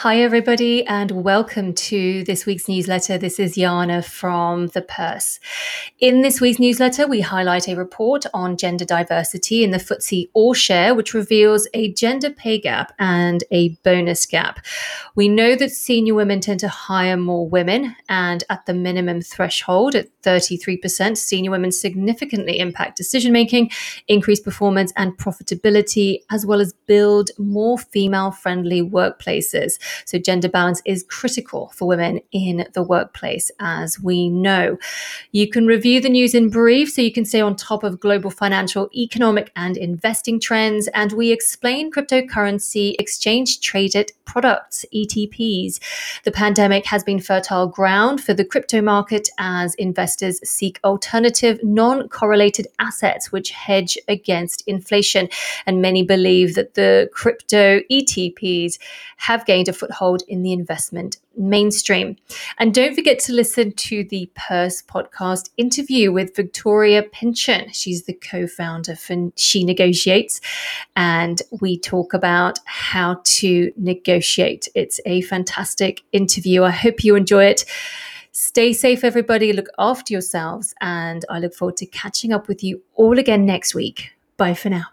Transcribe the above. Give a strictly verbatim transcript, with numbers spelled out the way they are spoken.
Hi, everybody, and welcome to this week's newsletter. This is Jana from The Purse. In this week's newsletter, we highlight a report on gender diversity in the F T S E All-Share, which reveals a gender pay gap and a bonus gap. We know that senior women tend to hire more women, and at the minimum threshold at thirty-three percent, senior women significantly impact decision-making, increase performance and profitability, as well as build more female-friendly workplaces. So gender balance is critical for women in the workplace, as we know. You can review the news in brief so you can stay on top of global financial, economic and investing trends. And we explain cryptocurrency exchange traded products, E T Ps. The pandemic has been fertile ground for the crypto market as investors seek alternative non-correlated assets which hedge against inflation. And many believe that the crypto E T Ps have gained a foothold in the investment mainstream. And don't forget to listen to the Purse podcast interview with Victoria Pynchon. She's the co-founder for She Negotiates, and we talk about how to negotiate. It's a fantastic interview. I hope you enjoy it. Stay safe, everybody. Look after yourselves, and I look forward to catching up with you all again next week. Bye for now.